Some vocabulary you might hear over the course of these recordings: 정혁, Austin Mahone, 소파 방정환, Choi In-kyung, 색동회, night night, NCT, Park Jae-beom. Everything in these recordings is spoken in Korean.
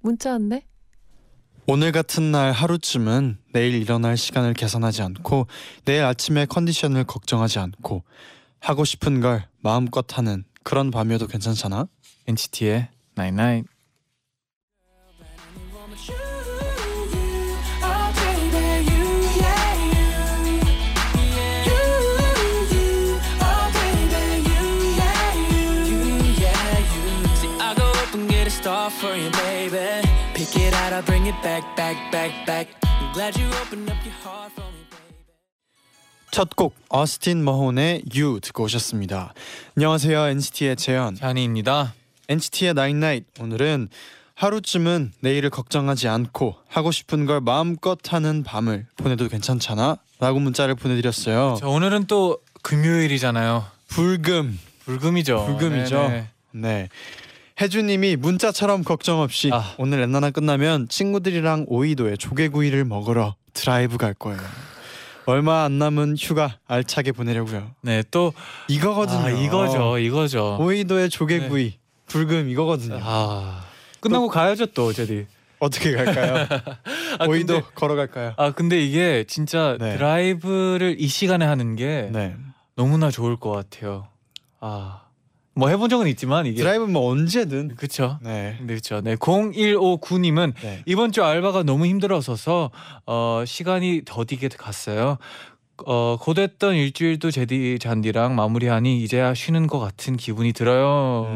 문자 왔네. 오늘 같은 날 하루쯤은 내일 일어날 시간을 계산하지 않고 내일 아침의 컨디션을 걱정하지 않고 하고 싶은 걸 마음껏 하는 그런 밤이어도 괜찮잖아. NCT의 night night. For you, baby. Pick it out, I'll bring it back. I'm glad you opened up your heart for me, baby. 첫 곡 Austin Mahone의 You 듣고 오셨습니다. 안녕하세요, NCT의 재현, 현희입니다. NCT의 night night. 오늘은 하루쯤은 내일을 걱정하지 않고 하고 싶은 걸 마음껏 하는 밤을 보내도 괜찮잖아? 라고 문자를 보내드렸어요. 자, 오늘은 또 금요일이잖아요. 불금이죠. 네네. 네. 혜주님이 문자처럼 걱정 없이 오늘 엔나나 끝나면 친구들이랑 오이도에 조개구이를 먹으러 드라이브 갈 거예요. 얼마 안 남은 휴가 알차게 보내려고요. 네, 또 이거거든요. 이거죠. 오이도에 조개구이, 네. 불금 이거거든요. 끝나고 또, 가야죠 또 제디. 어떻게 갈까요? 오이도 근데, 걸어갈까요? 근데 이게 진짜 네. 드라이브를 이 시간에 하는 게 네. 너무나 좋을 것 같아요. 뭐 해본 적은 있지만 이게 드라이브는 뭐 언제든 그쵸. 네, 그렇죠. 네, 0159님은 네. 이번 주 알바가 너무 힘들어서서 시간이 더디게 갔어요. 고됐던 일주일도 제디 잔디랑 마무리하니 이제야 쉬는 것 같은 기분이 들어요.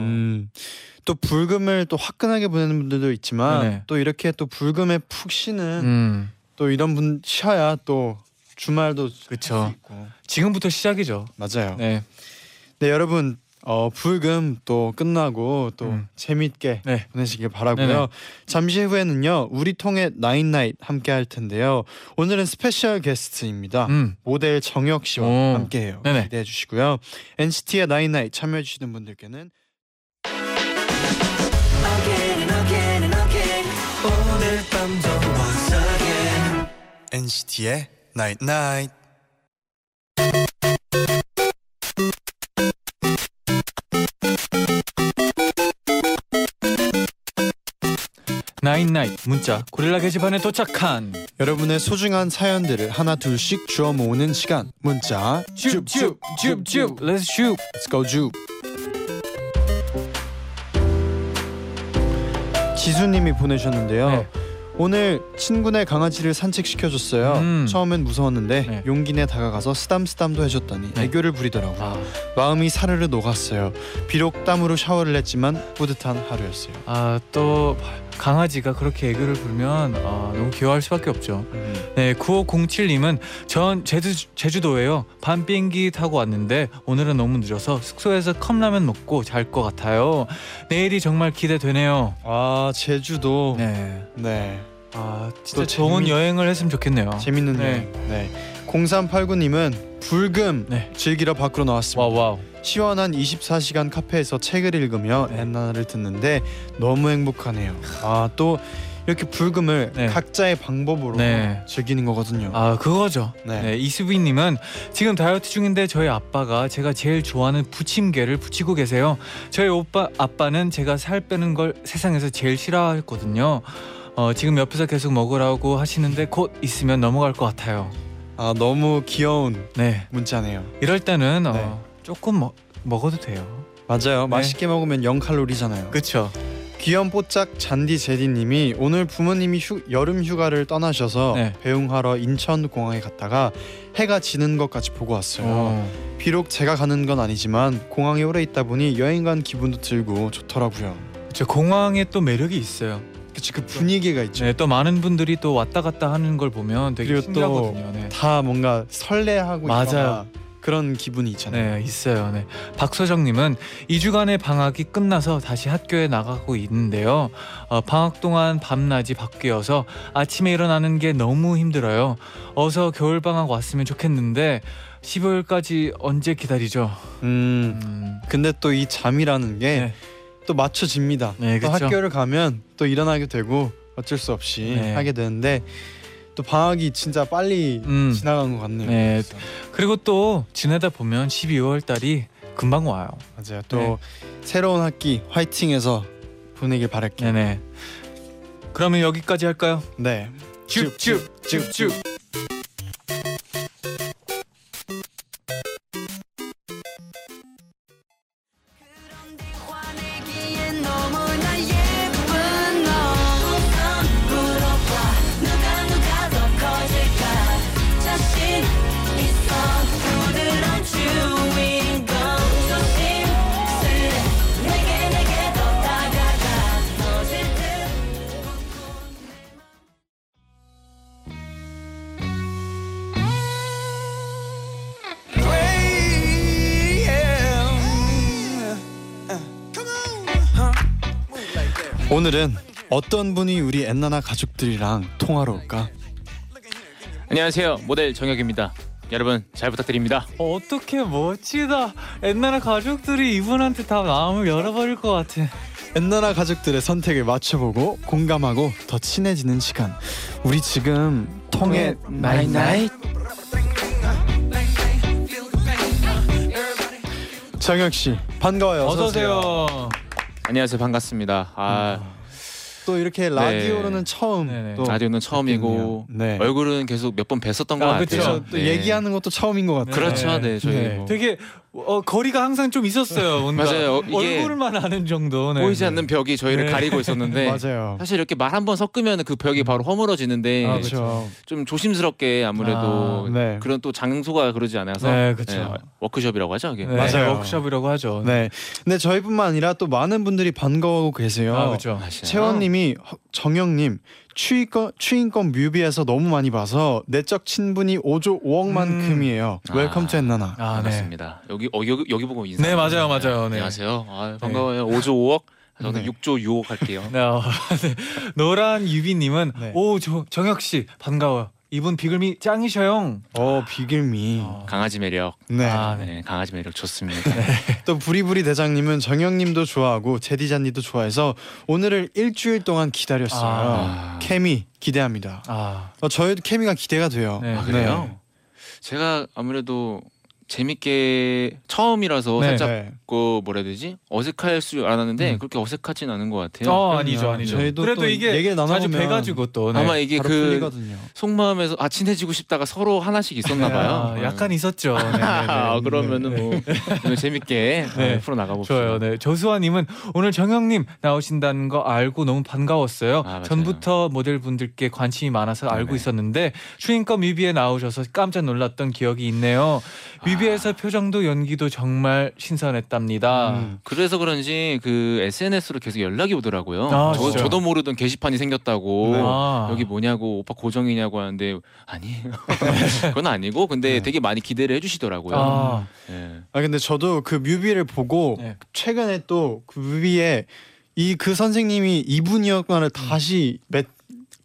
또 불금을 또 화끈하게 보내는 분들도 있지만 네네. 또 이렇게 또 불금에 푹 쉬는 또 이런 분 쉬어야 또 주말도 그쵸. 있고. 지금부터 시작이죠. 맞아요. 네, 네 여러분. 불금 또 끝나고 또 재밌게 네. 보내시길 바라고요. 네네. 잠시 후에는요 우리 통해 나잇나잇 함께 할 텐데요. 오늘은 스페셜 게스트입니다. 모델 정혁 씨와 함께해요. 네네. 기대해 주시고요. NCT의 나잇나잇 참여해 주시는 분들께는 NCT의 나잇나잇. 나잇나잇 문자 고릴라 게시판에 도착한 여러분의 소중한 사연들을 하나 둘씩 주워 모으는 시간. 문자 줍줍줍줍 Let's shoot, Let's go 줍. 지수님이 보내셨는데요. 네. 오늘 친구네 강아지를 산책시켜줬어요. 처음엔 무서웠는데 네. 용기 내 다가가서 쓰담쓰담도 해줬더니 네. 애교를 부리더라고요. 마음이 사르르 녹았어요. 비록 땀으로 샤워를 했지만 뿌듯한 하루였어요. 또 강아지가 그렇게 애교를 부르면 너무 귀여워할 수밖에 없죠. 네, 9507님은 전 제주도예요. 밤 비행기 타고 왔는데 오늘은 너무 늦어서 숙소에서 컵라면 먹고 잘 것 같아요. 내일이 정말 기대되네요. 제주도. 네. 네. 진짜 좋은 여행을 했으면 좋겠네요. 재밌는 여행. 네. 0389님은 불금 네. 즐기러 밖으로 나왔습니다. 와우. 시원한 24시간 카페에서 책을 읽으며 엔나나를 듣는데 너무 행복하네요. 또 이렇게 불금을 네. 각자의 방법으로 네. 즐기는 거거든요. 그거죠. 네. 네, 이수빈님은 지금 다이어트 중인데 저희 아빠가 제가 제일 좋아하는 부침개를 부치고 계세요. 저희 아빠는 제가 살 빼는 걸 세상에서 제일 싫어했거든요. 지금 옆에서 계속 먹으라고 하시는데 곧 있으면 넘어갈 것 같아요. 너무 귀여운 네. 문자네요. 이럴 때는 네. 조금 먹어도 돼요. 맞아요. 네. 맛있게 먹으면 0칼로리잖아요. 그렇죠. 귀염뽀짝 잔디제디님이 오늘 부모님이 여름휴가를 떠나셔서 네. 배웅하러 인천공항에 갔다가 해가 지는 것까지 보고 왔어요. 비록 제가 가는 건 아니지만 공항에 오래 있다 보니 여행 간 기분도 들고 좋더라고요. 그쵸, 공항에 또 매력이 있어요. 그치, 그 분위기가 있죠. 네, 또 많은 분들이 또 왔다 갔다 하는 걸 보면 되게 신기하거든요. 네. 다 뭔가 설레하고 맞아요. 그런 기분이 있잖아요. 네, 있어요. 네. 박서정님은 2주간의 방학이 끝나서 다시 학교에 나가고 있는데요. 방학 동안 밤낮이 바뀌어서 아침에 일어나는 게 너무 힘들어요. 어서 겨울방학 왔으면 좋겠는데 12월까지 언제 기다리죠? 근데 또 이 잠이라는 게 또 맞춰집니다. 네, 또 학교를 가면 또 일어나게 되고 어쩔 수 없이 하게 되는데 또 방학이 진짜 빨리 지나간 것 같네요. 네. 그리고 또 지내다 보면 12월 달이 금방 와요. 맞아요. 또 새로운 학기 화이팅해서 보내길 바랄게요. 네네. 그러면 여기까지 할까요? 네. 쭉쭉쭉쭉. 오늘은 어떤 분이 우리 엔나나 가족들이랑 통화로 올까? 안녕하세요, 모델 정혁입니다. 여러분 잘 부탁드립니다. 어떻게 멋지다. 엔나나 가족들이 이분한테 다 마음을 열어버릴 것 같아. 엔나나 가족들의 선택을 맞춰보고 공감하고 더 친해지는 시간. 우리 지금 통해 night night. 정혁 씨 반가워요. 어서 오세요. 안녕하세요, 반갑습니다. 또 이렇게 라디오로는 처음. 또 라디오는 처음이고 얼굴은 계속 몇 번 뵀었던 것 같아요. 그렇죠. 또 얘기하는 것도 처음인 것 같아요. 그렇죠. 네, 저희 뭐. 되게 거리가 항상 좀 있었어요. 뭔가 맞아요. 얼굴만 아는 정도. 보이지 않는 벽이 저희를 가리고 있었는데 맞아요. 사실 이렇게 말 한 번 섞으면 그 벽이 바로 허물어지는데 그렇죠. 좀 조심스럽게 아무래도 그런 또 장소가 그러지 않아서 그렇죠. 워크숍이라고 하죠. 이게. 맞아요. 워크숍이라고 하죠. 네. 근데 저희뿐만 아니라 또 많은 분들이 반가워하고 계세요. 그렇죠. 채원님이 정영님 추인권 뮤비에서 너무 많이 봐서 내적 친분이 5조 5억만큼이에요. 웰컴 투 엔나나. 맞습니다. 여기 보고 인사. 네, 맞아요, 맞아요. 네. 안녕하세요. 반가워요. 5조 5억. 저는 6조 6억 할게요. 노란 유비님은 오, 정혁 씨 반가워요. 이분 비글미 짱이셔요. 비글미. 강아지 매력. 강아지 매력 좋습니다. 또 부리부리 대장님은 정혁님도 좋아하고 제디잔님도 좋아해서 오늘을 일주일 동안 기다렸어요. 케미 기대합니다. 저희도 케미가 기대가 돼요. 그래요? 제가 아무래도 재밌게 처음이라서 살짝 뭐라 해야 되지? 어색할 줄 알았는데 그렇게 어색하진 않은 것 같아요. 아니죠. 그래도 이게 자주 뵈가지고 또 아마 이게 그 풀리거든요. 속마음에서 친해지고 싶다가 서로 하나씩 있었나 봐요. 약간 있었죠. 그러면은 오늘 재밌게 풀어나가 봅시다. 좋아요. 조수아님은 오늘 정혁님 나오신다는 거 알고 너무 반가웠어요. 전부터 모델분들께 관심이 많아서 알고 있었는데 추인권 뮤비에 나오셔서 깜짝 놀랐던 기억이 있네요. 뮤비에서 표정도 연기도 정말 신선했답니다. 그래서 그런지 그 SNS로 계속 연락이 오더라고요. 저도 모르던 게시판이 생겼다고 여기 뭐냐고 오빠 고정이냐고 하는데 아니에요. 그건 아니고 근데 되게 많이 기대를 해주시더라고요. 근데 저도 그 뮤비를 보고 최근에 또 그 뮤비에 그 선생님이 이분이었구나를 다시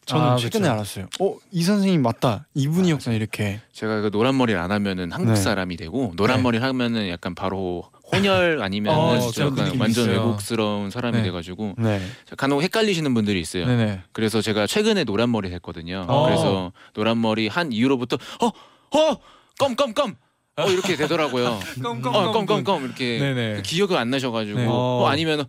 저는 최근에 알았어요. 이 선생님 맞다. 이분이었구나 이렇게. 제가 그 노란 머리를 안 하면은 한국 사람이 되고 노란 머리를 하면은 약간 바로 혼혈 아니면 완전 외국스러운 사람이 돼가지고 간혹 헷갈리시는 분들이 있어요. 그래서 제가 최근에 노란 머리 했거든요. 그래서 노란 머리 한 이후로부터 껌껌껌. 이렇게 되더라고요. 껌껌껌 이렇게 그 기억을 안 나셔가지고 아니면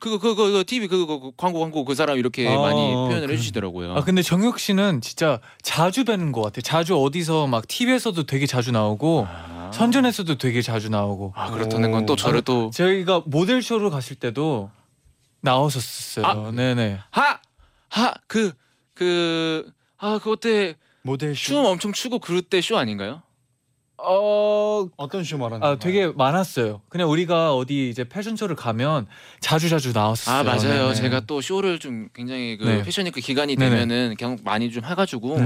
그거 TV 그거 광고 그 사람 이렇게 많이 표현을 해주시더라고요. 근데 정혁 씨는 진짜 자주 뵈는 것 같아요. 자주 어디서 막 TV에서도 되게 자주 나오고 선전에서도 되게 자주 나오고. 그렇다는 건 또 저를 또 저희가 모델 쇼로 갔을 때도 나왔었어요. 그때 모델 쇼 춤 엄청 추고 그럴 때 쇼 아닌가요? 어떤 쇼 말하는 거예요? 되게 많았어요. 그냥 우리가 어디 이제 패션쇼를 가면 자주 나왔었어요. 맞아요. 제가 또 쇼를 좀 굉장히 그 패션위크 기간이 되면은 그냥 많이 좀 해가지고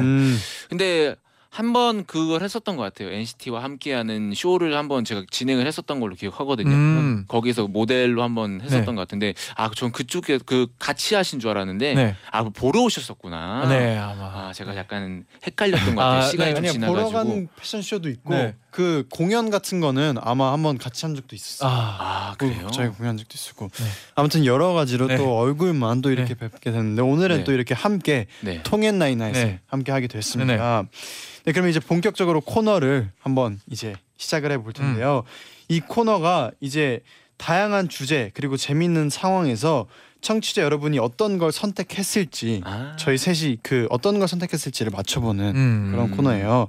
근데 한번 그걸 했었던 것 같아요. NCT와 함께하는 쇼를 한번 제가 진행을 했었던 걸로 기억하거든요. 거기서 모델로 한번 했었던 것 같은데, 아, 전 그쪽에 그 같이 하신 줄 알았는데, 아, 보러 오셨었구나. 네, 아마. 아, 제가 약간 헷갈렸던 것 같아요. 시간이 좀 지나가지고. 보러 간 패션쇼도 있고, 그 공연 같은 거는 아마 한번 같이 한 적도 있었어요. 아, 그래요? 저희 공연한 적도 있었고. 아무튼 여러 가지로 또 얼굴만 또 이렇게 뵙게 됐는데, 오늘은 또 이렇게 함께 통엔 나잇나잇 함께 하게 됐습니다. 네, 그러면 이제 본격적으로 코너를 한번 이제 시작을 해볼 텐데요. 이 코너가 이제 다양한 주제 그리고 재밌는 상황에서 청취자 여러분이 어떤 걸 선택했을지 저희 셋이 그 어떤 걸 선택했을지를 맞춰보는 그런 코너예요.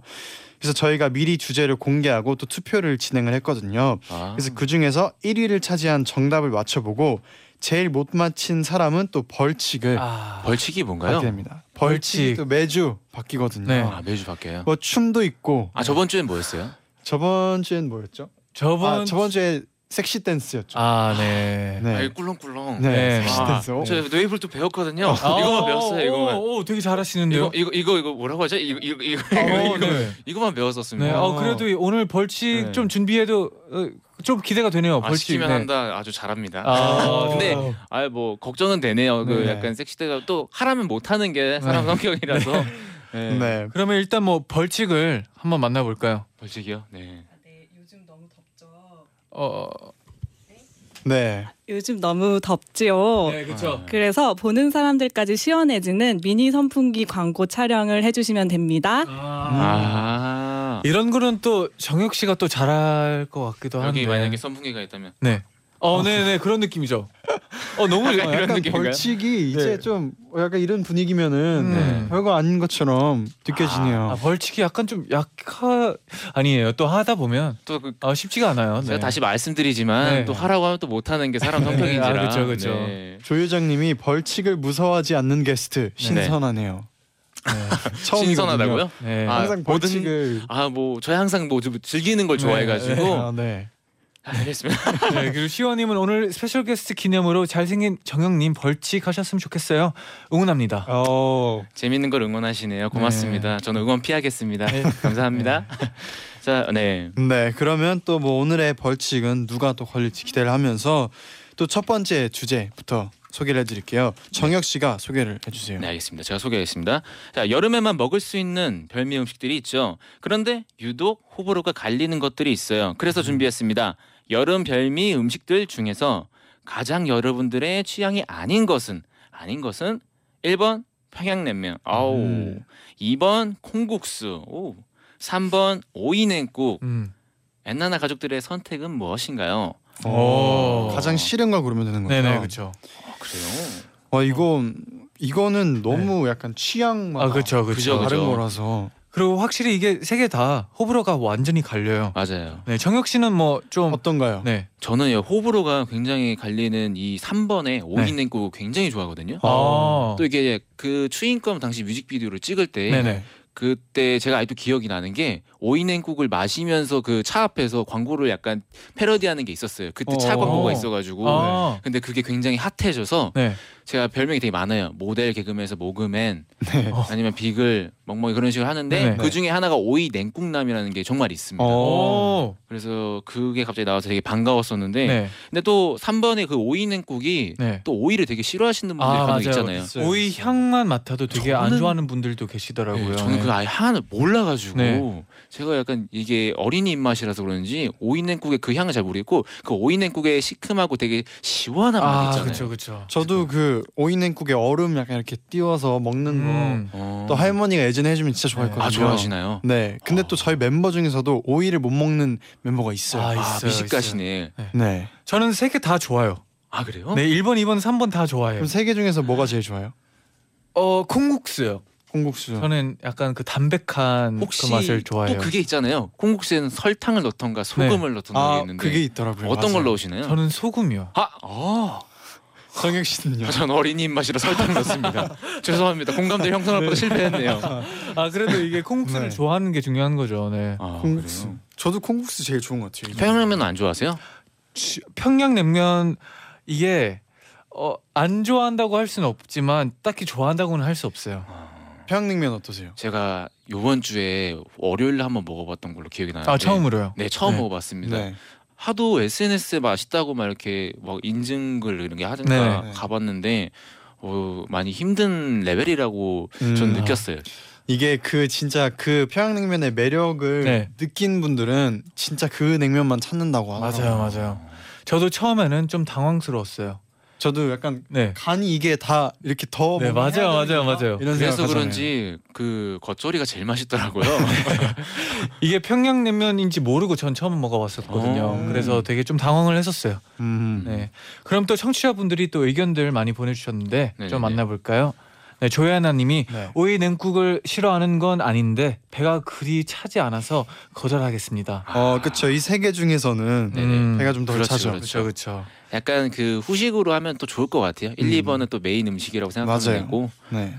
그래서 저희가 미리 주제를 공개하고 또 투표를 진행을 했거든요. 그래서 그중에서 1위를 차지한 정답을 맞춰보고 제일 못 맞힌 사람은 또 벌칙을 벌칙이 뭔가요? 받게 됩니다. 벌칙도 매주 바뀌거든요. 네. 아, 매주 바뀌어요. 뭐 춤도 있고. 아, 저번 주엔 뭐였어요? 저번 주엔 뭐였죠? 저번 주에 섹시 댄스였죠. 아, 네. 네. 꿀렁꿀렁. 네. 네. 섹시 댄스. 저 웨이블도 배웠거든요. 이거만 배웠어요. 이거만. 오, 되게 잘하시는데요. 이거 뭐라고 하죠? 이거만 배웠었습니다. 네. 그래도 오늘 벌칙 좀 준비해도 좀 기대가 되네요. 벌칙. 시키면 한다. 아주 잘합니다. 근데 뭐 걱정은 되네요. 그 약간 섹시 댄스 또 하라면 못 하는 게 사람 성격이라서. 네. 그러면 일단 뭐 벌칙을 한번 만나 볼까요? 벌칙이요? 네. 네. 요즘 너무 덥지요. 네, 그렇죠. 그래서 보는 사람들까지 시원해지는 미니 선풍기 광고 촬영을 해주시면 됩니다. 이런 거는 또 정혁 씨가 또 잘할 것 같기도 한데. 여기 만약에 선풍기가 있다면. 네. 네네 그런 느낌이죠. 너무 약간 벌칙이 이제 좀 약간 이런 분위기면은 별거 아닌 것처럼 느껴지네요. 벌칙이 약간 좀 아니에요. 또 하다 보면 또 쉽지가 않아요. 제가 다시 말씀드리지만 또 하라고 하면 또 못하는 게 사람 성격인지라. 그렇죠, 그렇죠. 네. 조유정님이 벌칙을 무서워하지 않는 게스트 신선하네요. 처음 신선하다고요? 항상 벌칙을 뭐 저희 항상 뭐 즐기는 걸 좋아해가지고. 알겠습니다. 네, 그리고 시원님은 오늘 스페셜 게스트 기념으로 잘생긴 정혁님 벌칙 하셨으면 좋겠어요. 응원합니다. 재밌는 걸 응원하시네요. 고맙습니다. 저는 응원 피하겠습니다. 감사합니다. 자, 네, 그러면 또 뭐 오늘의 벌칙은 누가 또 걸릴지 기대를 하면서 또 첫 번째 주제부터 소개를 해드릴게요. 정혁 씨가 소개를 해주세요. 네, 알겠습니다. 제가 소개하겠습니다. 자, 여름에만 먹을 수 있는 별미 음식들이 있죠. 그런데 유독 호불호가 갈리는 것들이 있어요. 그래서 준비했습니다. 여름 별미 음식들 중에서 가장 여러분들의 취향이 아닌 것은 1번 평양냉면, 2번 콩국수, 3번 오이냉국. 엔나나 가족들의 선택은 무엇인가요? 가장 싫은 걸 고르면 되는 거죠. 네네, 그렇죠. 그래요? 이거는 너무 약간 취향만 그렇죠. 다른 거라서. 그리고 확실히 이게 세 개 다 호불호가 완전히 갈려요. 맞아요. 네, 정혁 씨는 뭐 좀 어떤가요? 네, 저는 호불호가 굉장히 갈리는 이 3번의 오이냉국 굉장히 좋아하거든요. 또 이게 그 추인검 당시 뮤직비디오를 찍을 때. 네네. 그때 제가 아직도 기억이 나는 게 오이냉국을 마시면서 그 차 앞에서 광고를 약간 패러디하는 게 있었어요. 그때 차 광고가 있어가지고. 근데 그게 굉장히 핫해져서 제가 별명이 되게 많아요. 모델, 개그맨에서 모그맨, 아니면 비글, 멍멍이 그런 식으로 하는데 그중에 하나가 오이냉국남이라는 게 정말 있습니다. 그래서 그게 갑자기 나와서 되게 반가웠었는데 근데 또 3번에 그 오이냉국이 또 오이를 되게 싫어하시는 분들이 간혹 있잖아요. 오이 향만 맡아도 되게 안 좋아하는 분들도 계시더라고요. 저는 그 아예 향을 몰라가지고 제가 약간 이게 어린이 입맛이라서 그런지 오이냉국의 그 향을 잘 모르겠고 그 오이냉국의 시큼하고 되게 시원한 맛 있잖아요. 그쵸. 저도 그 오이냉국에 얼음 약간 이렇게 띄워서 먹는 거 또 할머니가 예전에 해주면 진짜 좋아했거든요. 아, 좋아하시나요? 네. 근데 또 저희 멤버 중에서도 오이를 못 먹는 멤버가 있어요. 미식가시네. 네. 저는 세 개 다 좋아요. 아, 그래요? 네, 1번, 2번, 3번 다 좋아해요. 그럼 세 개 중에서 뭐가 제일 좋아요? 콩국수요. 콩국수. 저는 약간 그 담백한 그 맛을 좋아해요. 또 그게 있잖아요. 콩국수에는 설탕을 넣던가 소금을 넣던가 있는데 그게 있더라고요. 어떤 걸 넣으시나요? 저는 소금이요. 성혁 씨는요? 전 어린이 입맛이라 설탕 넣습니다. 죄송합니다. 공감대 형성할 뻔 실패했네요. 그래도 이게 콩국수를 좋아하는 게 중요한 거죠. 네. 콩국수. 그래요? 저도 콩국수 제일 좋은 것 같아요. 평양냉면 안 좋아하세요? 평양냉면 이게 안 좋아한다고 할 수는 없지만 딱히 좋아한다고는 할 수 없어요. 평양냉면 어떠세요? 제가 요번 주에 월요일에 한번 먹어봤던 걸로 기억이 나는데. 아, 처음으로요? 네, 처음 먹어봤습니다. 네. 하도 SNS에 맛있다고 막 이렇게 막 인증글 이런 게 하니까 가봤는데 많이 힘든 레벨이라고 전 느꼈어요. 이게 그 진짜 그 평양냉면의 매력을 느낀 분들은 진짜 그 냉면만 찾는다고 하더라고요. 맞아요, 맞아요. 저도 처음에는 좀 당황스러웠어요. 저도 약간 간이 이게 다 이렇게 더 맞아요. 이런 그래서 그런지 그 겉절이가 제일 맛있더라고요. 이게 평양냉면인지 모르고 전 처음 먹어봤었거든요. 그래서 되게 좀 당황을 했었어요. 네. 그럼 또 청취자분들이 또 의견들 많이 보내주셨는데 좀 만나볼까요? 네, 조혜아나님이 오이 냉국을 싫어하는 건 아닌데 배가 그리 차지 않아서 거절하겠습니다. 그렇죠. 이 세 개 중에서는 배가 좀 덜 차죠. 그렇죠. 약간 그 후식으로 하면 또 좋을 것 같아요. 1, 2번은 또 메인 음식이라고 생각하면 되고. 네.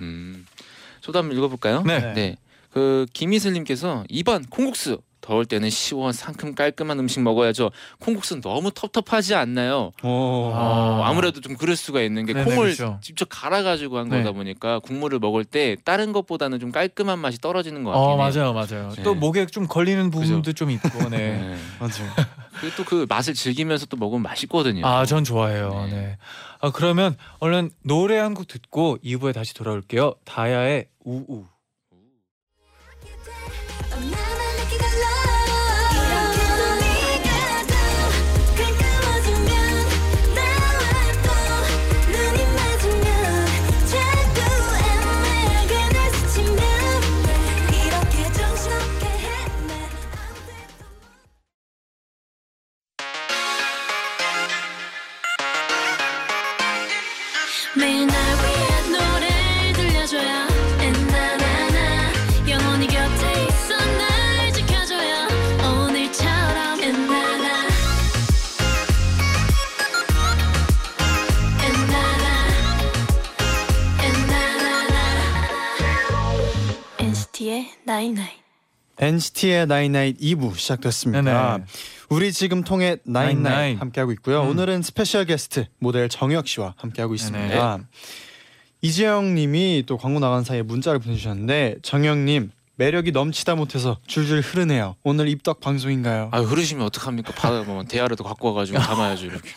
저도 한번 읽어볼까요? 네. 그 김이슬님께서 2번 콩국수. 더울 때는 시원, 상큼, 깔끔한 음식 먹어야죠. 콩국수는 너무 텁텁하지 않나요? 아무래도 좀 그럴 수가 있는 게 콩을 그렇죠. 직접 갈아가지고 한 거다 보니까 국물을 먹을 때 다른 것보다는 좀 깔끔한 맛이 떨어지는 것 같긴 해요. 맞아요. 또 목에 좀 걸리는 부분도 좀 있고. 맞아요. 그리고 또 그 맛을 즐기면서 또 먹으면 맛있거든요. 아, 전 좋아해요. 아, 그러면 얼른 노래 한 곡 듣고 2부에 다시 돌아올게요. 다야의 우우. night night. NCT의 night night 2부 시작됐습니다. 우리 지금 통해 night night 함께하고 있고요. 오늘은 스페셜 게스트 모델 정혁 씨와 함께하고 있습니다. 이재영 님이 또 광고 나간 사이에 문자를 보내주셨는데 정혁 님 매력이 넘치다 못해서 줄줄 흐르네요. 오늘 입덕 방송인가요? 아, 흐르시면 어떡합니까? 바다 뭐 대야라도 갖고 와가지고 담아야죠 이렇게.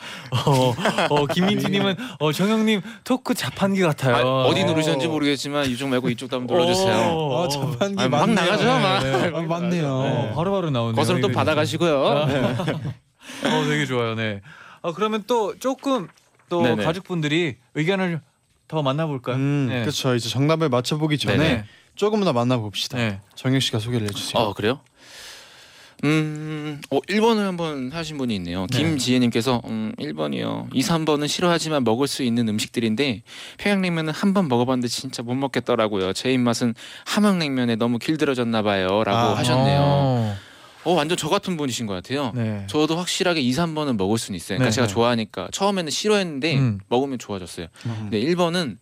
김민지님은 정혁님 토크 자판기 같아요. 아, 어디 누르셨는지 모르겠지만 이쪽 말고 이쪽도 한번 눌러주세요. 자판기 아, 막 나가죠. 맞네요. 바로바로 나오네요. 거스름 또 받아가시고요. 되게 좋아요. 그러면 또 조금 또 가족분들이 의견을 더 만나볼까요? 그렇죠. 이제 정답을 맞춰보기 전에. 조금 더 만나봅시다. 정혁 씨가 소개를 해주세요. 그래요? 1번을 한번 하신 분이 있네요. 김지혜님께서 1번이요. 2, 3번은 싫어하지만 먹을 수 있는 음식들인데 평양냉면은 한번 먹어봤는데 진짜 못 먹겠더라고요. 제 입맛은 함흥냉면에 너무 길들어졌나 봐요. 라고 하셨네요. 완전 저 같은 분이신 것 같아요. 저도 확실하게 2, 3번은 먹을 수는 있어요. 그러니까 제가 좋아하니까. 처음에는 싫어했는데 먹으면 좋아졌어요. 근데 1번은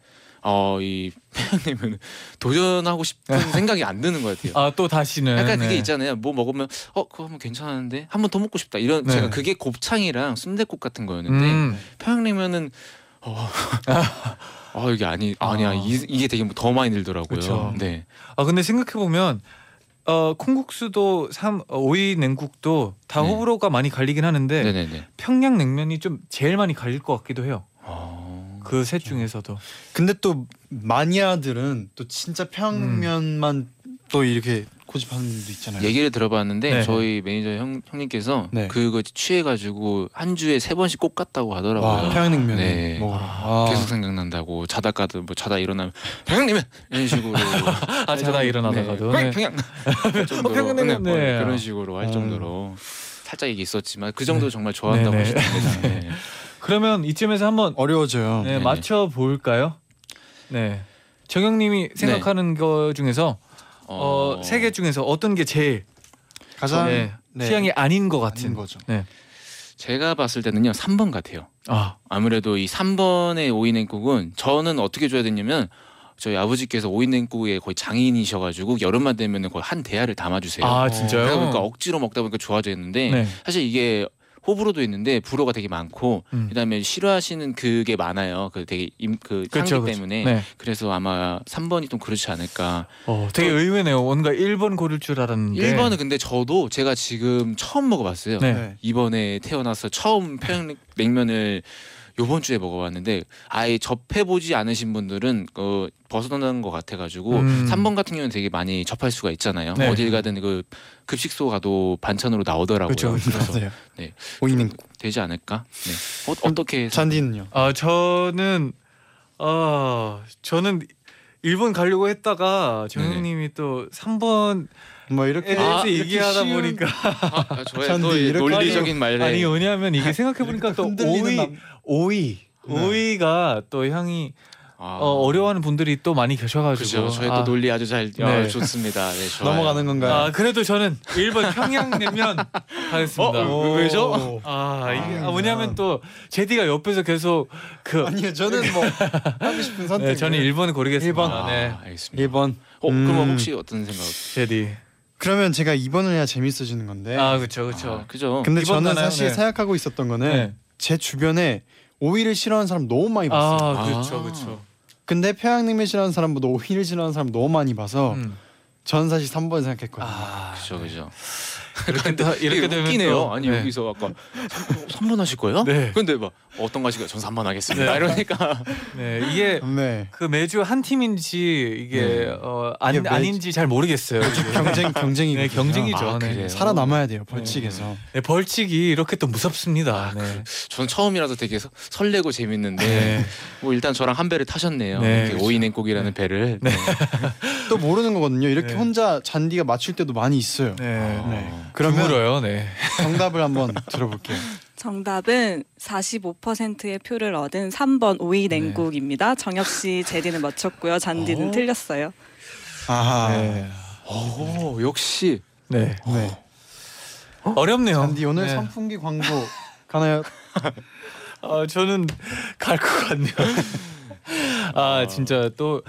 이 평양냉면은 도전하고 싶은 생각이 안 드는 것 같아요. 아, 또 다시는 약간 그게 있잖아요. 뭐 먹으면 그거 하면 괜찮은데 한 번 더 먹고 싶다 이런. 제가 그게 곱창이랑 순댓국 같은 거였는데 평양냉면은 이게 아니야 이게 되게 더 많이 늘더라고요. 그쵸. 근데 생각해 보면 콩국수도 오이 냉국도 다 호불호가 많이 갈리긴 하는데 평양냉면이 좀 제일 많이 갈릴 것 같기도 해요. 그 셋 중에서도. 근데 또 마니아들은 또 진짜 평양냉면만 또 이렇게 고집하는 분도 있잖아요. 얘기를 들어봤는데 저희 매니저 형님께서 그거 취해가지고 한 주에 3번씩 꼭 갔다고 하더라고요. 평양냉면 먹으러. 계속 생각난다고 자다가도 자다 일어나면 평양냉면 이런 식으로. 자다 일어나다가도 평양냉면 그런 식으로 할 정도로 살짝 얘기 있었지만 그 정도 정말 좋아한다고 하시더라고요. 그러면 이쯤에서 한번 어려워져요. 맞춰 볼까요? 정혁님이 생각하는 거 중에서 세 개 중에서 어떤 게 제일 가장 취향이 아닌 거 같은 아닌 거죠. 제가 봤을 때는요 3번 같아요. 아무래도 이 3번의 오이냉국은 저는 어떻게 줘야 되냐면 저희 아버지께서 오이냉국에 거의 장인이셔가지고 여름만 되면은 거의 한 대야를 담아주세요. 아, 진짜요? 그러니까 억지로 먹다 보니까 좋아졌는데 사실 이게 호불호도 있는데 불호가 되게 많고 그다음에 싫어하시는 그게 많아요. 그 되게 향기 때문에. 네. 그래서 아마 3번이 좀 그렇지 않을까. 되게 의외네요. 뭔가 1번 고를 줄 알았는데 1번은 근데 저도 제가 지금 처음 먹어봤어요. 네. 이번에 태어나서 처음 평양냉면을 요번 주에 먹어봤는데 아예 접해보지 않으신 분들은 벗어나는 것 같아가지고 3번 같은 경우는 되게 많이 접할 수가 있잖아요. 네. 어딜 가든 그 급식소 가도 반찬으로 나오더라고요. 그래서 네, 오이님 되지 않을까? 네. 어떻게? 잔디는요? 저는 일본 가려고 했다가 정혁님이 또 3번 뭐 이렇게 얘기하다 보니까 저의 또 논리적인 말에 아니 왜냐하면 이게 생각해보니까 또 오이가 또 향이 어려워하는 분들이 또 많이 계셔가지고 그렇죠. 저의 또 논리 아주 잘 좋습니다. 네, 넘어가는 건가요? 그래도 저는 1번 평양냉면 하겠습니다. 왜죠? 이게 뭐냐면 또 제디가 옆에서 계속 아니요 저는 뭐 하고 싶은 선택. 네, 저는 1번 고르겠습니다. 1번. 네. 알겠습니다. 1번. 그럼 혹시 어떤 생각? 제디. 그러면 제가 2번을 해야 재밌어지는 건데. 그렇죠. 근데 저는 사실 생각하고 있었던 거는 제 주변에 오이를 싫어하는 사람 너무 많이 봤어요. 그렇죠. 근데 평양냉면 싫어하는 사람보다 오이를 싫어하는 사람 너무 많이 봐서 저는 사실 3번 생각했거든요. 그렇죠. 이렇게 되면 웃기네요. 아니 여기서 아까 3번 하실 거예요? 네. 근데 막 어떤 거 하실까요? 전 3번 하겠습니다. 네. 이러니까 이게 그 매주 한 팀인지 이게 아닌지 잘 모르겠어요. 경쟁이죠. 네, 경쟁이죠. 살아남아야 돼요. 벌칙에서. 네, 벌칙이 이렇게 또 무섭습니다. 저는 처음이라서 되게 설레고 재밌는데 뭐 일단 저랑 한 배를 타셨네요. 오이냉국이라는 배를. 또 모르는 거거든요. 이렇게 혼자 잔디가 맞출 때도 많이 있어요. 그러면 물어요. 정답을 한번 들어볼게요. 정답은 45%의 표를 얻은 3번 오이냉국입니다. 정혁 씨, 제디는 맞췄고요. 잔디는 틀렸어요. 역시. 어렵네요. 잔디 오늘 선풍기 광고 가나요? 저는 갈 것 같네요. 진짜 또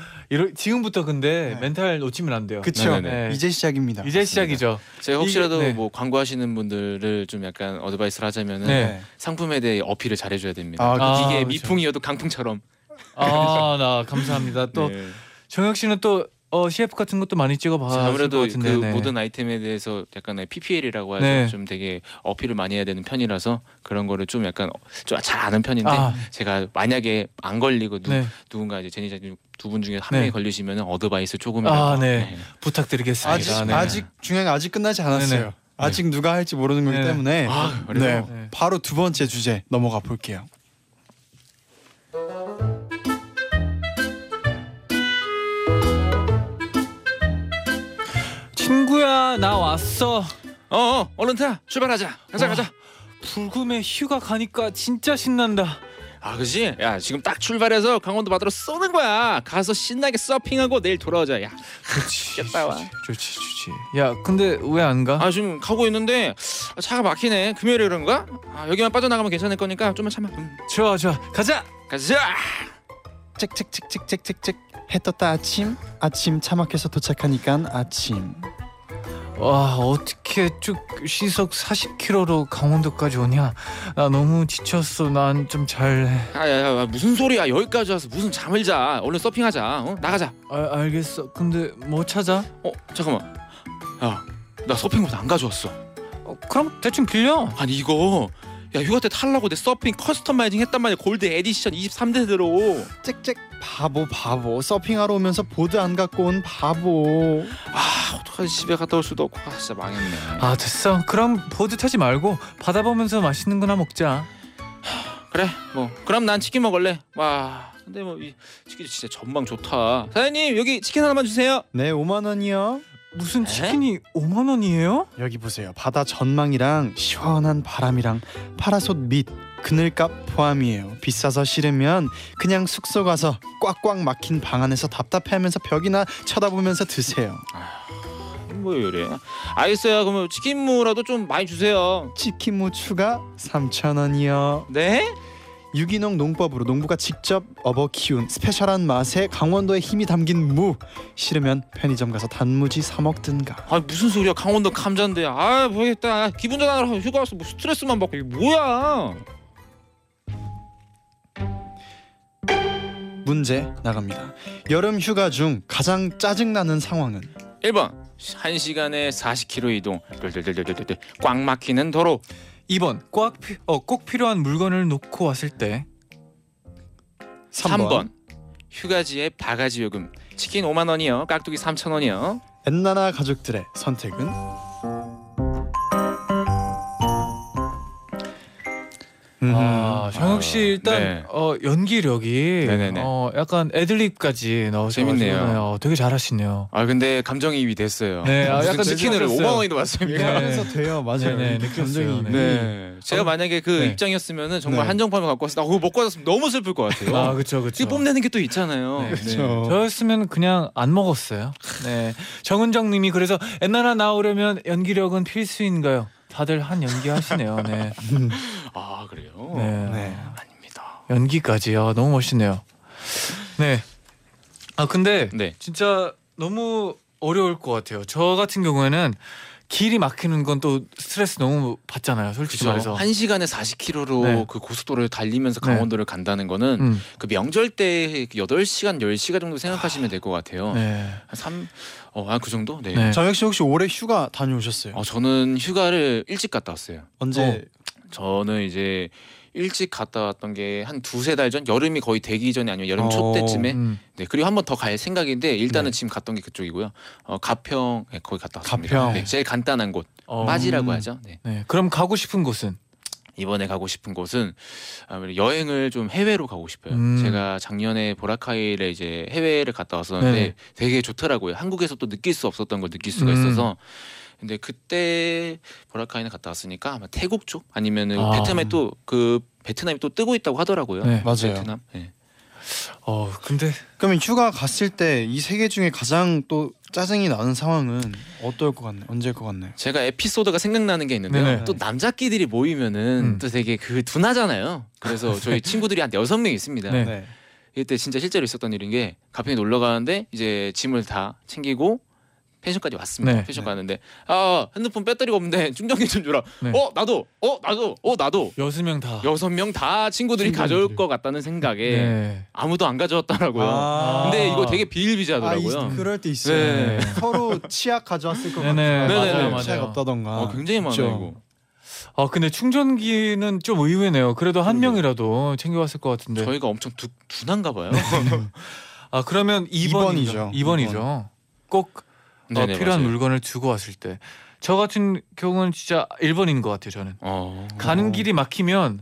지금부터 근데 멘탈 놓치면 안 돼요. 그렇죠. 이제 시작입니다. 이제 시작이죠. 제가 혹시라도 뭐 광고하시는 분들을 좀 약간 어드바이스를 하자면은 상품에 대해 어필을 잘해줘야 됩니다. 이게 미풍이어도 강풍처럼. 나 감사합니다. 또 정혁 씨는 또 CF 같은 것도 많이 찍어봤을 것 같은데 아무래도 그 모든 아이템에 대해서 약간의 PPL이라고 해서 좀 되게 어필을 많이 해야 되는 편이라서 그런 거를 좀 약간 좀 잘 아는 편인데 제가 만약에 안 걸리고 누군가 이제 제니 자님 두 분 중에 한 명이 걸리시면 어드바이스 조금이라도 부탁드리겠습니다. 아직 중요한 게 아직 끝나지 않았어요. 아직 누가 할지 모르는 거기 때문에 바로 두 번째 주제 넘어가 볼게요. 친구야 나 왔어. 얼른 타. 출발하자. 가자. 불금에 휴가 가니까 진짜 신난다. 그치? 야 지금 딱 출발해서 강원도 바다로 쏘는 거야. 가서 신나게 서핑하고 내일 돌아오자. 야 그치. 좋지. 야 근데 왜 안 가? 지금 가고 있는데 차가 막히네. 금요일에 그런가? 여기만 빠져나가면 괜찮을 거니까 좀만 참아. 좋아. 가자. 칙칙칙칙칙칙 해 떴다 아침 차 막혀서 도착하니깐 아침. 와 어떻게 쭉 시속 40km로 강원도까지 오냐. 나 너무 지쳤어. 난 좀 잘해. 야 무슨 소리야. 여기까지 와서 무슨 잠을 자. 얼른 서핑하자. 나가자. 알겠어. 근데 뭐 찾아? 잠깐만. 야 나 서핑보드 안 가져왔어. 그럼 대충 빌려. 아니 이거 야 휴가 때 탈라고 내 서핑 커스터마이징 했단 말이야. 골드 에디션 23대대로. 바보 서핑하러 오면서 보드 안 갖고 온 바보. 어떡하지. 집에 갔다 올 수도 없고. 진짜 망했네. 됐어. 그럼 보드 타지 말고 바다 보면서 맛있는 거나 먹자. 그래 뭐 그럼 난 치킨 먹을래. 와 근데 뭐 이 치킨 진짜 전망 좋다. 사장님 여기 치킨 하나만 주세요. 네 5만 원이요. 무슨 치킨이 5만 원이에요? 여기 보세요. 바다 전망이랑 시원한 바람이랑 파라솔 및 그늘값 포함이에요. 비싸서 싫으면 그냥 숙소 가서 꽉꽉 막힌 방 안에서 답답해하면서 벽이나 쳐다보면서 드세요. 뭐요 이래? 알겠어요. 그럼 치킨무라도 좀 많이 주세요. 치킨무 추가 3,000원이요. 네? 유기농 농법으로 농부가 직접 업어 키운 스페셜한 맛에 강원도의 힘이 담긴 무. 싫으면 편의점 가서 단무지 사 먹든가. 아 무슨 소리야, 강원도 감자인데. 아 모르겠다. 기분 전환하러 휴가 와서 뭐 스트레스만 받고. 이게 뭐야. 문제 나갑니다. 여름 휴가 중 가장 짜증나는 상황은? 1번 1시간에 40km 이동, 꽉 막히는 도로. 2번 꼭 필요한 물건을 놓고 왔을 때. 3번 휴가지에 바가지 요금, 치킨 5만 원이요, 깍두기 3,000원이요. 엔나나 가족들의 선택은? 정혁 씨 일단 네. 연기력이 약간 애드립까지 넣으셔서 되게 잘하시네요. 아 근데 감정이입이 됐어요. 네, 약간 치킨을 5만 원이 왔습니다. 그래서 돼요, 맞아요. 네, 감정이입. 네, 제가 만약에 그 입장이었으면은 정말 한정판을 갖고 왔어. 나 그거 못 가졌으면 너무 슬플 것 같아요. 아 그렇죠, 그렇죠. 이거 뽐내는 게 또 있잖아요. 네, 네. 저였으면 그냥 안 먹었어요. 네, 정은정님이 그래서 엔나나 나오려면 연기력은 필수인가요? 다들 한 연기 하시네요. 네. 아 그래요? 네. 네. 아닙니다. 연기까지요. 너무 멋있네요. 네. 아 근데 네. 진짜 너무 어려울 것 같아요. 저 같은 경우에는 길이 막히는 건 또 스트레스 너무 받잖아요. 솔직히 그쵸? 말해서 1시간에 40km로 네. 그 고속도로를 달리면서 강원도를 간다는 거는 그 명절 때 8시간, 10시간 정도 생각하시면 될 것 같아요. 네. 그 정도? 네. 네. 정혁 씨 혹시 올해 휴가 다녀오셨어요? 저는 휴가를 일찍 갔다 왔어요. 언제? 저는 이제 일찍 갔다 왔던 게 한 2~3달 전, 여름이 거의 되기 전에 아니면 여름 초 때쯤에 네 그리고 한 번 더 갈 생각인데 일단은 지금 갔던 게 그쪽이고요. 가평 거기 갔다 왔습니다. 가평. 네, 제일 간단한 곳 빠지라고 하죠. 네. 네. 그럼 가고 싶은 곳은? 이번에 가고 싶은 곳은 여행을 좀 해외로 가고 싶어요. 제가 작년에 보라카이를 이제 해외를 갔다 왔었는데 네네. 되게 좋더라고요. 한국에서 또 느낄 수 없었던 걸 느낄 수가 있어서. 근데 그때 보라카이는 갔다 왔으니까 아마 태국 쪽 아니면은 베트남에 또 그 베트남이 또 뜨고 있다고 하더라고요. 네, 맞아요. 베트남. 네. 근데 그러면 휴가 갔을 때 이 세 개 중에 가장 또 짜증이 나는 상황은 어떨 것 같나요? 언제일 것 같나요? 제가 에피소드가 생각나는 게 있는데요. 네네. 또 남자끼들이 모이면은 또 되게 그 둔하잖아요. 그래서 저희 친구들이 한 6명 있습니다. 네네. 이때 진짜 실제로 있었던 일인 게 가평에 놀러 가는데 이제 짐을 다 챙기고 펜션까지 왔습니다. 네. 펜션 가는데 핸드폰 배터리가 없는데 충전기 좀 줘라. 네. 나도 6명 다 6명 다 친구들이 가져올 것 같다는 생각에 아무도 안 가져왔더라고요. 근데 이거 되게 비일비재하더라고요. 그럴 때 있어요. 네. 서로 치약 가져왔을 것 같아요. 치약 없다던가. 굉장히 많아요. 그렇죠. 이거. 근데 충전기는 좀 의외네요. 그래도 한 명이라도 챙겨왔을 것 같은데. 저희가 엄청 둔한가 봐요. 그러면 2번이죠. 2번이죠. 꼭 필요한 맞아요. 물건을 두고 왔을 때. 저 같은 경우는 진짜 1번인 것 같아요. 저는 가는 길이 막히면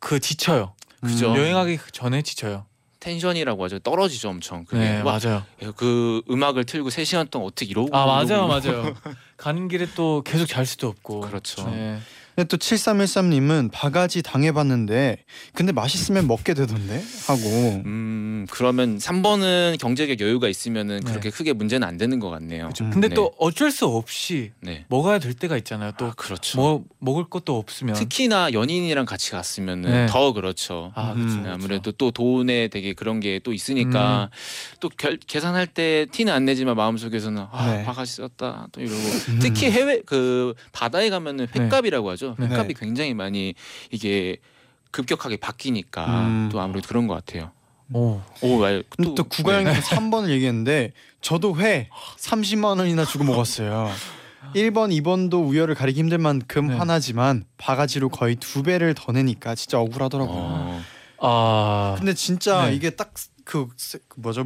그 지쳐요. 그죠? 여행하기 전에 지쳐요. 텐션이라고 하죠. 떨어지죠 엄청. 그게 네 맞아요. 그 음악을 틀고 3시간 동안 어떻게 이러고 맞아요. 가는 길에 또 계속 잘 수도 없고. 그렇죠. 네. 근데 또 7313님은 바가지 당해봤는데 근데 맛있으면 먹게 되던데 하고. 그러면 3번은 경제적 여유가 있으면은 그렇게 크게 문제는 안 되는 것 같네요. 그렇죠. 근데 또 어쩔 수 없이 먹어야 될 때가 있잖아요. 또 그렇죠. 먹을 것도 없으면 특히나 연인이랑 같이 갔으면은 더 그렇죠. 아무래도 또 돈에 되게 그런 게 또 있으니까 또 계산할 때 티는 안 내지만 마음속에서는 바가지 썼다 또 이러고. 특히 해외 그 바다에 가면은 횟값이라고 하죠. 횟값이 굉장히 많이 이게 급격하게 바뀌니까 또 아무래도 그런 것 같아요. 또 구가영님은 3번을 얘기했는데 저도 회 30만 원이나 주고 먹었어요. 1번, 2번도 우열을 가리기 힘들 만큼 화나지만 바가지로 거의 2배를 더 내니까 진짜 억울하더라고요. 근데 진짜 이게 딱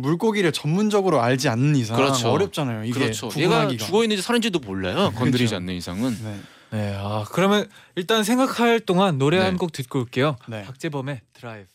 물고기를 전문적으로 알지 않는 이상 어렵잖아요. 이게 구분하기가. 얘가 죽어 있는지 살았는지도 몰라요. 건드리지 않는 이상은. 네, 그러면 일단 생각할 동안 노래 한 곡 듣고 올게요. 박재범의 드라이브.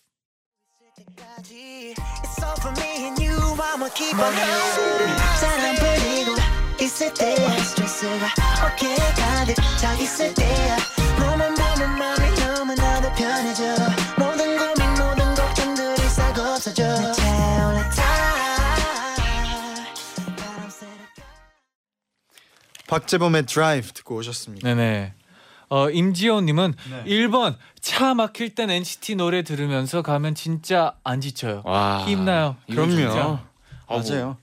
박재범의 드라이브 듣고 오셨습니다. 네네. 임지연님은 1번 차 막힐 땐 NCT 노래 들으면서 가면 진짜 안 지쳐요. 와, 힘나요. 그럼요. 맞아요.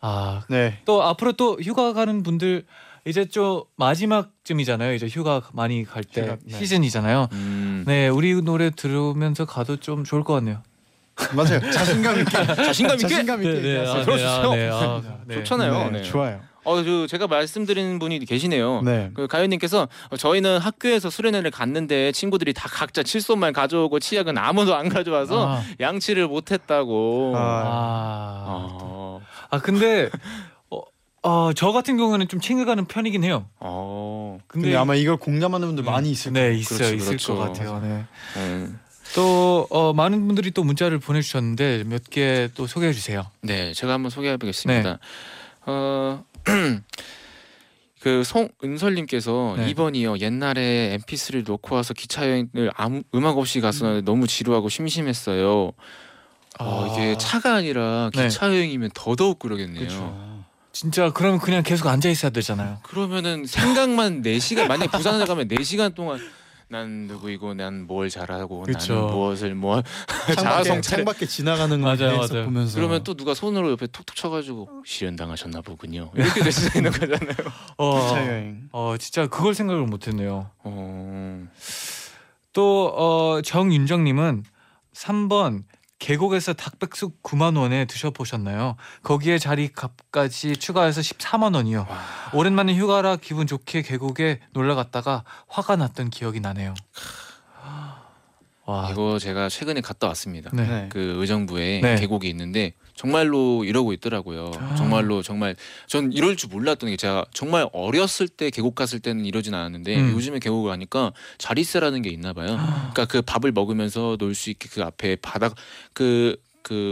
아, 네. 또 앞으로 또 휴가 가는 분들 이제 좀 마지막쯤이잖아요. 이제 휴가 많이 갈 때 네. 시즌이잖아요. 네, 우리 노래 들으면서 가도 좀 좋을 것 같네요. 맞아요. 자신감 있게, 자신감 있게 들어주세요. 좋잖아요. 좋아요. 제가 말씀드린 분이 계시네요. 네. 그 가연님께서 저희는 학교에서 수련회를 갔는데 친구들이 다 각자 칫솔만 가져오고 치약은 아무도 안 가져와서 양치를 못했다고. 근데 저 같은 경우는 좀 챙겨가는 편이긴 해요. 근데 아마 이걸 공감하는 분들 많이 있을 거예요. 네, 있을 것 같아요. 네. 또 많은 분들이 또 문자를 보내주셨는데 몇 개 또 소개해 주세요. 네, 제가 한번 소개해보겠습니다. 네. 그 송은설님께서 네. 2번이요. 옛날에 MP3를 놓고 와서 기차여행을 음악 없이 갔었는데 너무 지루하고 심심했어요. 이게 차가 아니라 기차여행이면 네. 더더욱 그러겠네요. 그쵸. 진짜 그러면 그냥 계속 앉아있어야 되잖아요. 그러면은 생각만 4시간 만약에 부산에 가면 4시간 동안 난 누구이고 난 뭘 잘하고 그쵸. 나는 무엇을 뭐 창밖에 지나가는 거에서 보면서 그러면 또 누가 손으로 옆에 톡톡 쳐가지고 실현당하셨나 보군요. 이렇게 될 수 있는 거잖아요. 기차여행. 진짜 그걸 생각을 못했네요. 또 정윤정님은 3번 계곡에서 닭백숙 9만 원에 드셔보셨나요? 거기에 자리 값까지 추가해서 14만 원이요. 와. 오랜만에 휴가라 기분 좋게 계곡에 놀러 갔다가 화가 났던 기억이 나네요. 와. 이거 제가 최근에 갔다 왔습니다. 네. 그 의정부에 네. 계곡이 있는데 정말로 이러고 있더라고요. 정말로 전 이럴 줄 몰랐던 게 제가 정말 어렸을 때 계곡 갔을 때는 이러진 않았는데 요즘에 계곡을 가니까 자릿세라는 게 있나 봐요. 그러니까 그 밥을 먹으면서 놀 수 있게 그 앞에 바닥 그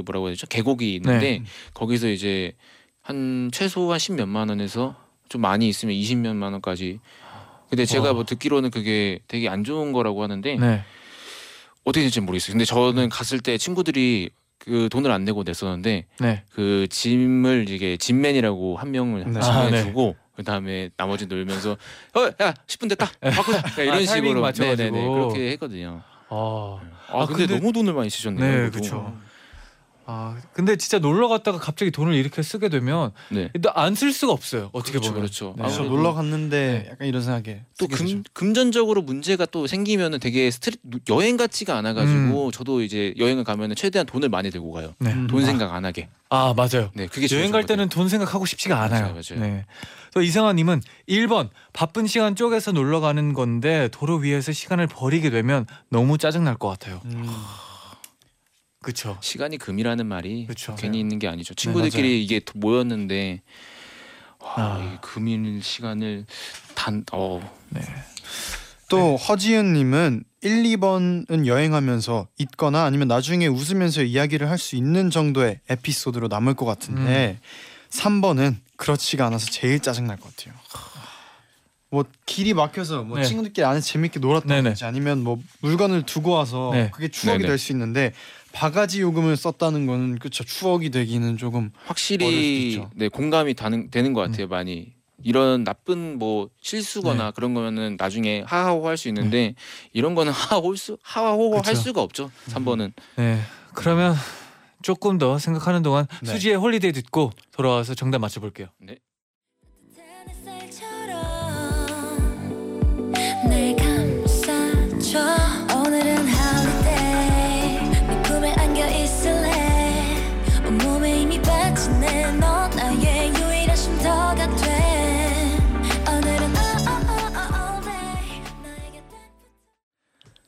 뭐라고 해야 되죠? 계곡이 있는데 네. 거기서 이제 한 최소한 10몇만 원에서 좀 많이 있으면 20몇만 원까지. 근데 제가 뭐 듣기로는 그게 되게 안 좋은 거라고 하는데 네. 어떻게 될지 모르겠어요. 근데 저는 갔을 때 친구들이 그 돈을 안 내고 냈었는데 네. 그 짐을 이게 짐맨이라고 한 명을 네. 두고 네. 그다음에 나머지 놀면서 야 10분 됐다 바꾸자 이런 식으로 맞춰가지고 네네네, 그렇게 했거든요. 근데 너무 돈을 많이 쓰셨네요. 네, 그렇죠. 근데 진짜 놀러 갔다가 갑자기 돈을 이렇게 쓰게 되면 네. 일단 안 쓸 수가 없어요. 어떻게 보면 그렇죠. 네. 놀러 갔는데 네. 약간 이런 생각에 또 금전적으로 문제가 또 생기면은 되게 여행 같지가 않아가지고 저도 이제 여행을 가면은 최대한 돈을 많이 들고 가요. 네. 돈 생각 안 하게. 맞아요. 네, 그게 여행 갈 때는 돈 생각하고 싶지가 않아요. 맞아요. 네. 또 이상아님은 1번 바쁜 시간 쪼개서 놀러 가는 건데 도로 위에서 시간을 버리게 되면 너무 짜증 날 것 같아요. 그쵸. 시간이 금이라는 말이 그쵸. 괜히 있는 게 아니죠. 친구들끼리 네, 이게 모였는데 이 금인 시간을 네. 또 허지은님은 1, 2번은 여행하면서 있거나 아니면 나중에 웃으면서 이야기를 할 수 있는 정도의 에피소드로 남을 것 같은데 3번은 그렇지가 않아서 제일 짜증날 것 같아요. 뭐 길이 막혀서 뭐 네. 친구들끼리 안에서 재밌게 놀았다든지 아니면 뭐 물건을 두고 와서 네. 그게 추억이 될 수 있는데 바가지 요금을 썼다는 거는 그쵸 추억이 되기는 조금 확실히 네 공감이 되는 것 같아요. 많이 이런 나쁜 뭐 실수거나 네. 그런 거면은 나중에 하하호호 할 수 있는데 네. 이런 거는 하하호호 할 수가 없죠. 3번은 네 그러면 조금 더 생각하는 동안 네. 수지의 홀리데이 듣고 돌아와서 정답 맞춰볼게요. 네.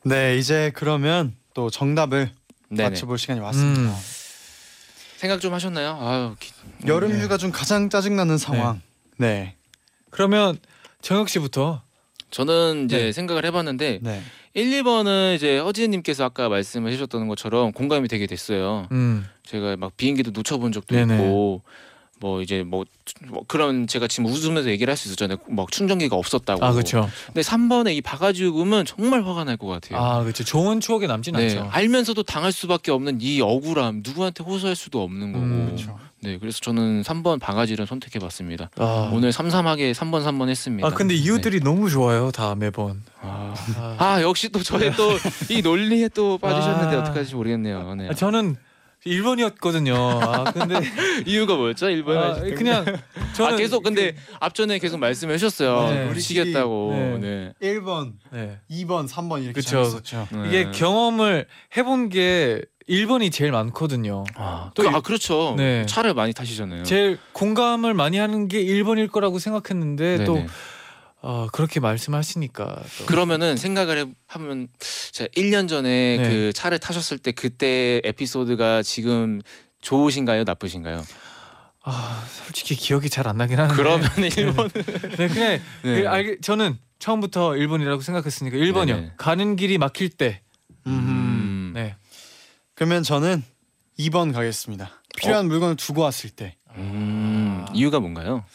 네, 이제 그러면 또 정답을 네네. 맞춰볼 시간이 왔습니다. 생각 좀 하셨나요? 여름 휴가 중 가장 짜증나는 상황. 네. 네. 그러면 정혁 씨부터. 저는 이제 네. 생각을 해봤는데 1, 2번은 이제 허지은님께서 아까 말씀을 해주셨던 것처럼 공감이 되게 됐어요. 제가 막 비행기도 놓쳐본 적도 네네. 있고 뭐 이제 뭐 그런 제가 지금 웃으면서 얘기를 할 수 있었잖아요. 막 충전기가 없었다고. 아 그렇죠. 근데 3번의 이 바가지 요금은 정말 화가 날 것 같아요. 아 그렇죠. 좋은 추억에 남진 네, 않죠. 알면서도 당할 수밖에 없는 이 억울함, 누구한테 호소할 수도 없는 거고. 그렇죠. 네, 그래서 저는 3번 바가지를 선택해봤습니다. 아. 오늘 삼삼하게 3번 했습니다. 아 근데 이유들이 네. 너무 좋아요, 다 매번. 아 역시 또 저의 또 이 논리에 또 빠지셨는데 어떡하실지 모르겠네요. 네. 저는 1번이었거든요. 아, 근데 이유가 뭐였죠? 1번 그냥 저는 계속 근데 앞전에 계속 말씀해 주셨어요. 네. 미치겠다고. 네. 네. 1번, 네. 2번, 3번 이렇게 했었죠. 네. 이게 경험을 해본 게 1번이 제일 많거든요. 아, 또 그렇죠. 네. 차를 많이 타시잖아요. 제일 공감을 많이 하는 게 1번일 거라고 생각했는데 네네. 또 그렇게 말씀하시니까 또. 그러면은 생각을 하면 제가 1년 전에 네. 그 차를 타셨을 때 그때 에피소드가 지금 좋으신가요? 나쁘신가요? 아 솔직히 기억이 잘 안 나긴 하는데 그러면 1번은 네. 네, 그냥 네. 저는 처음부터 1번이라고 생각했으니까 1번이요. 네네. 가는 길이 막힐 때 네. 그러면 저는 2번 가겠습니다. 필요한 물건을 두고 왔을 때 이유가 뭔가요?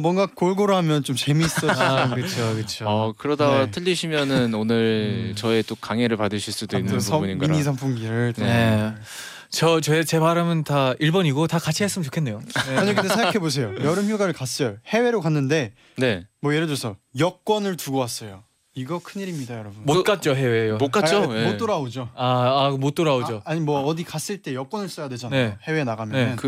뭔가 골고루 하면 좀 재밌어지는 그렇죠, 그렇죠. 그러다가 네. 틀리시면은 오늘 저의 또 강의를 받으실 수도 있는 부분인 거라. 미니 선풍기를. 네. 제 발음은 다 1번이고 다 같이 했으면 좋겠네요. 네. 아니 근데 생각해 보세요. 여름 휴가를 갔어요. 해외로 갔는데. 네. 뭐 예를 들어서 여권을 두고 왔어요. 이거 큰일입니다, 여러분. 못 갔죠 해외요. 못 갔죠. 네. 못 돌아오죠. 못 돌아오죠. 아니 뭐 어디 갔을 때 여권을 써야 되잖아요. 네. 해외 나가면 네.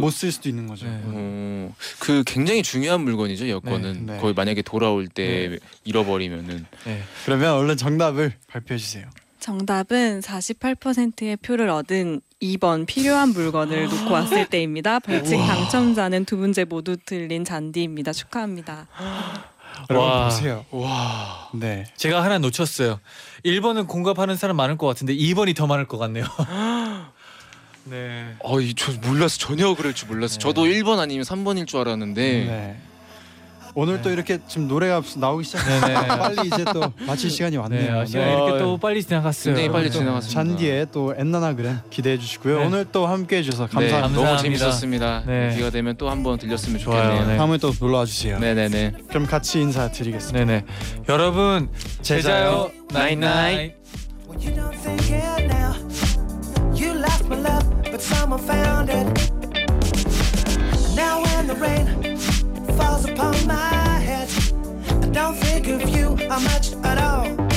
못 쓸 수도 있는 거죠. 네. 그 굉장히 중요한 물건이죠 여권은. 네. 네. 거의 만약에 돌아올 때 네. 잃어버리면은. 네. 그러면 얼른 정답을 발표해 주세요. 정답은 48%의 표를 얻은 2번 필요한 물건을 놓고 왔을 때입니다. 벌칙 당첨자는 두 문제 모두 틀린 잔디입니다. 축하합니다. 여러분 보세요. 와. 네. 제가 하나 놓쳤어요. 1번은 공감하는 사람 많을 것 같은데 2번이 더 많을 것 같네요. 네. 저 몰라서 전혀 그럴 줄 몰라서. 네. 저도 1번 아니면 3번일 줄 알았는데. 네. 오늘 네. 또 이렇게 지금 노래가 나오기 시작했어요. 빨리 이제 또 마칠 시간이 왔네요. 네, 시간이 네. 이렇게 또 빨리 지나갔어요. 굉장히 빨리 지나갔습니다. 잔디의 또 엔나나그램 기대해 주시고요. 네. 오늘 또 함께해 주셔서 감사합니다. 네, 너무 재밌었습니다. 네. 기회가 되면 또 한번 들렸으면 좋겠네요. 네. 다음에 또 놀러와 주세요. 네네네. 그럼 같이 인사드리겠습니다. 네네. 여러분 제자요 night night. Falls upon my head. I don't think of you much at all.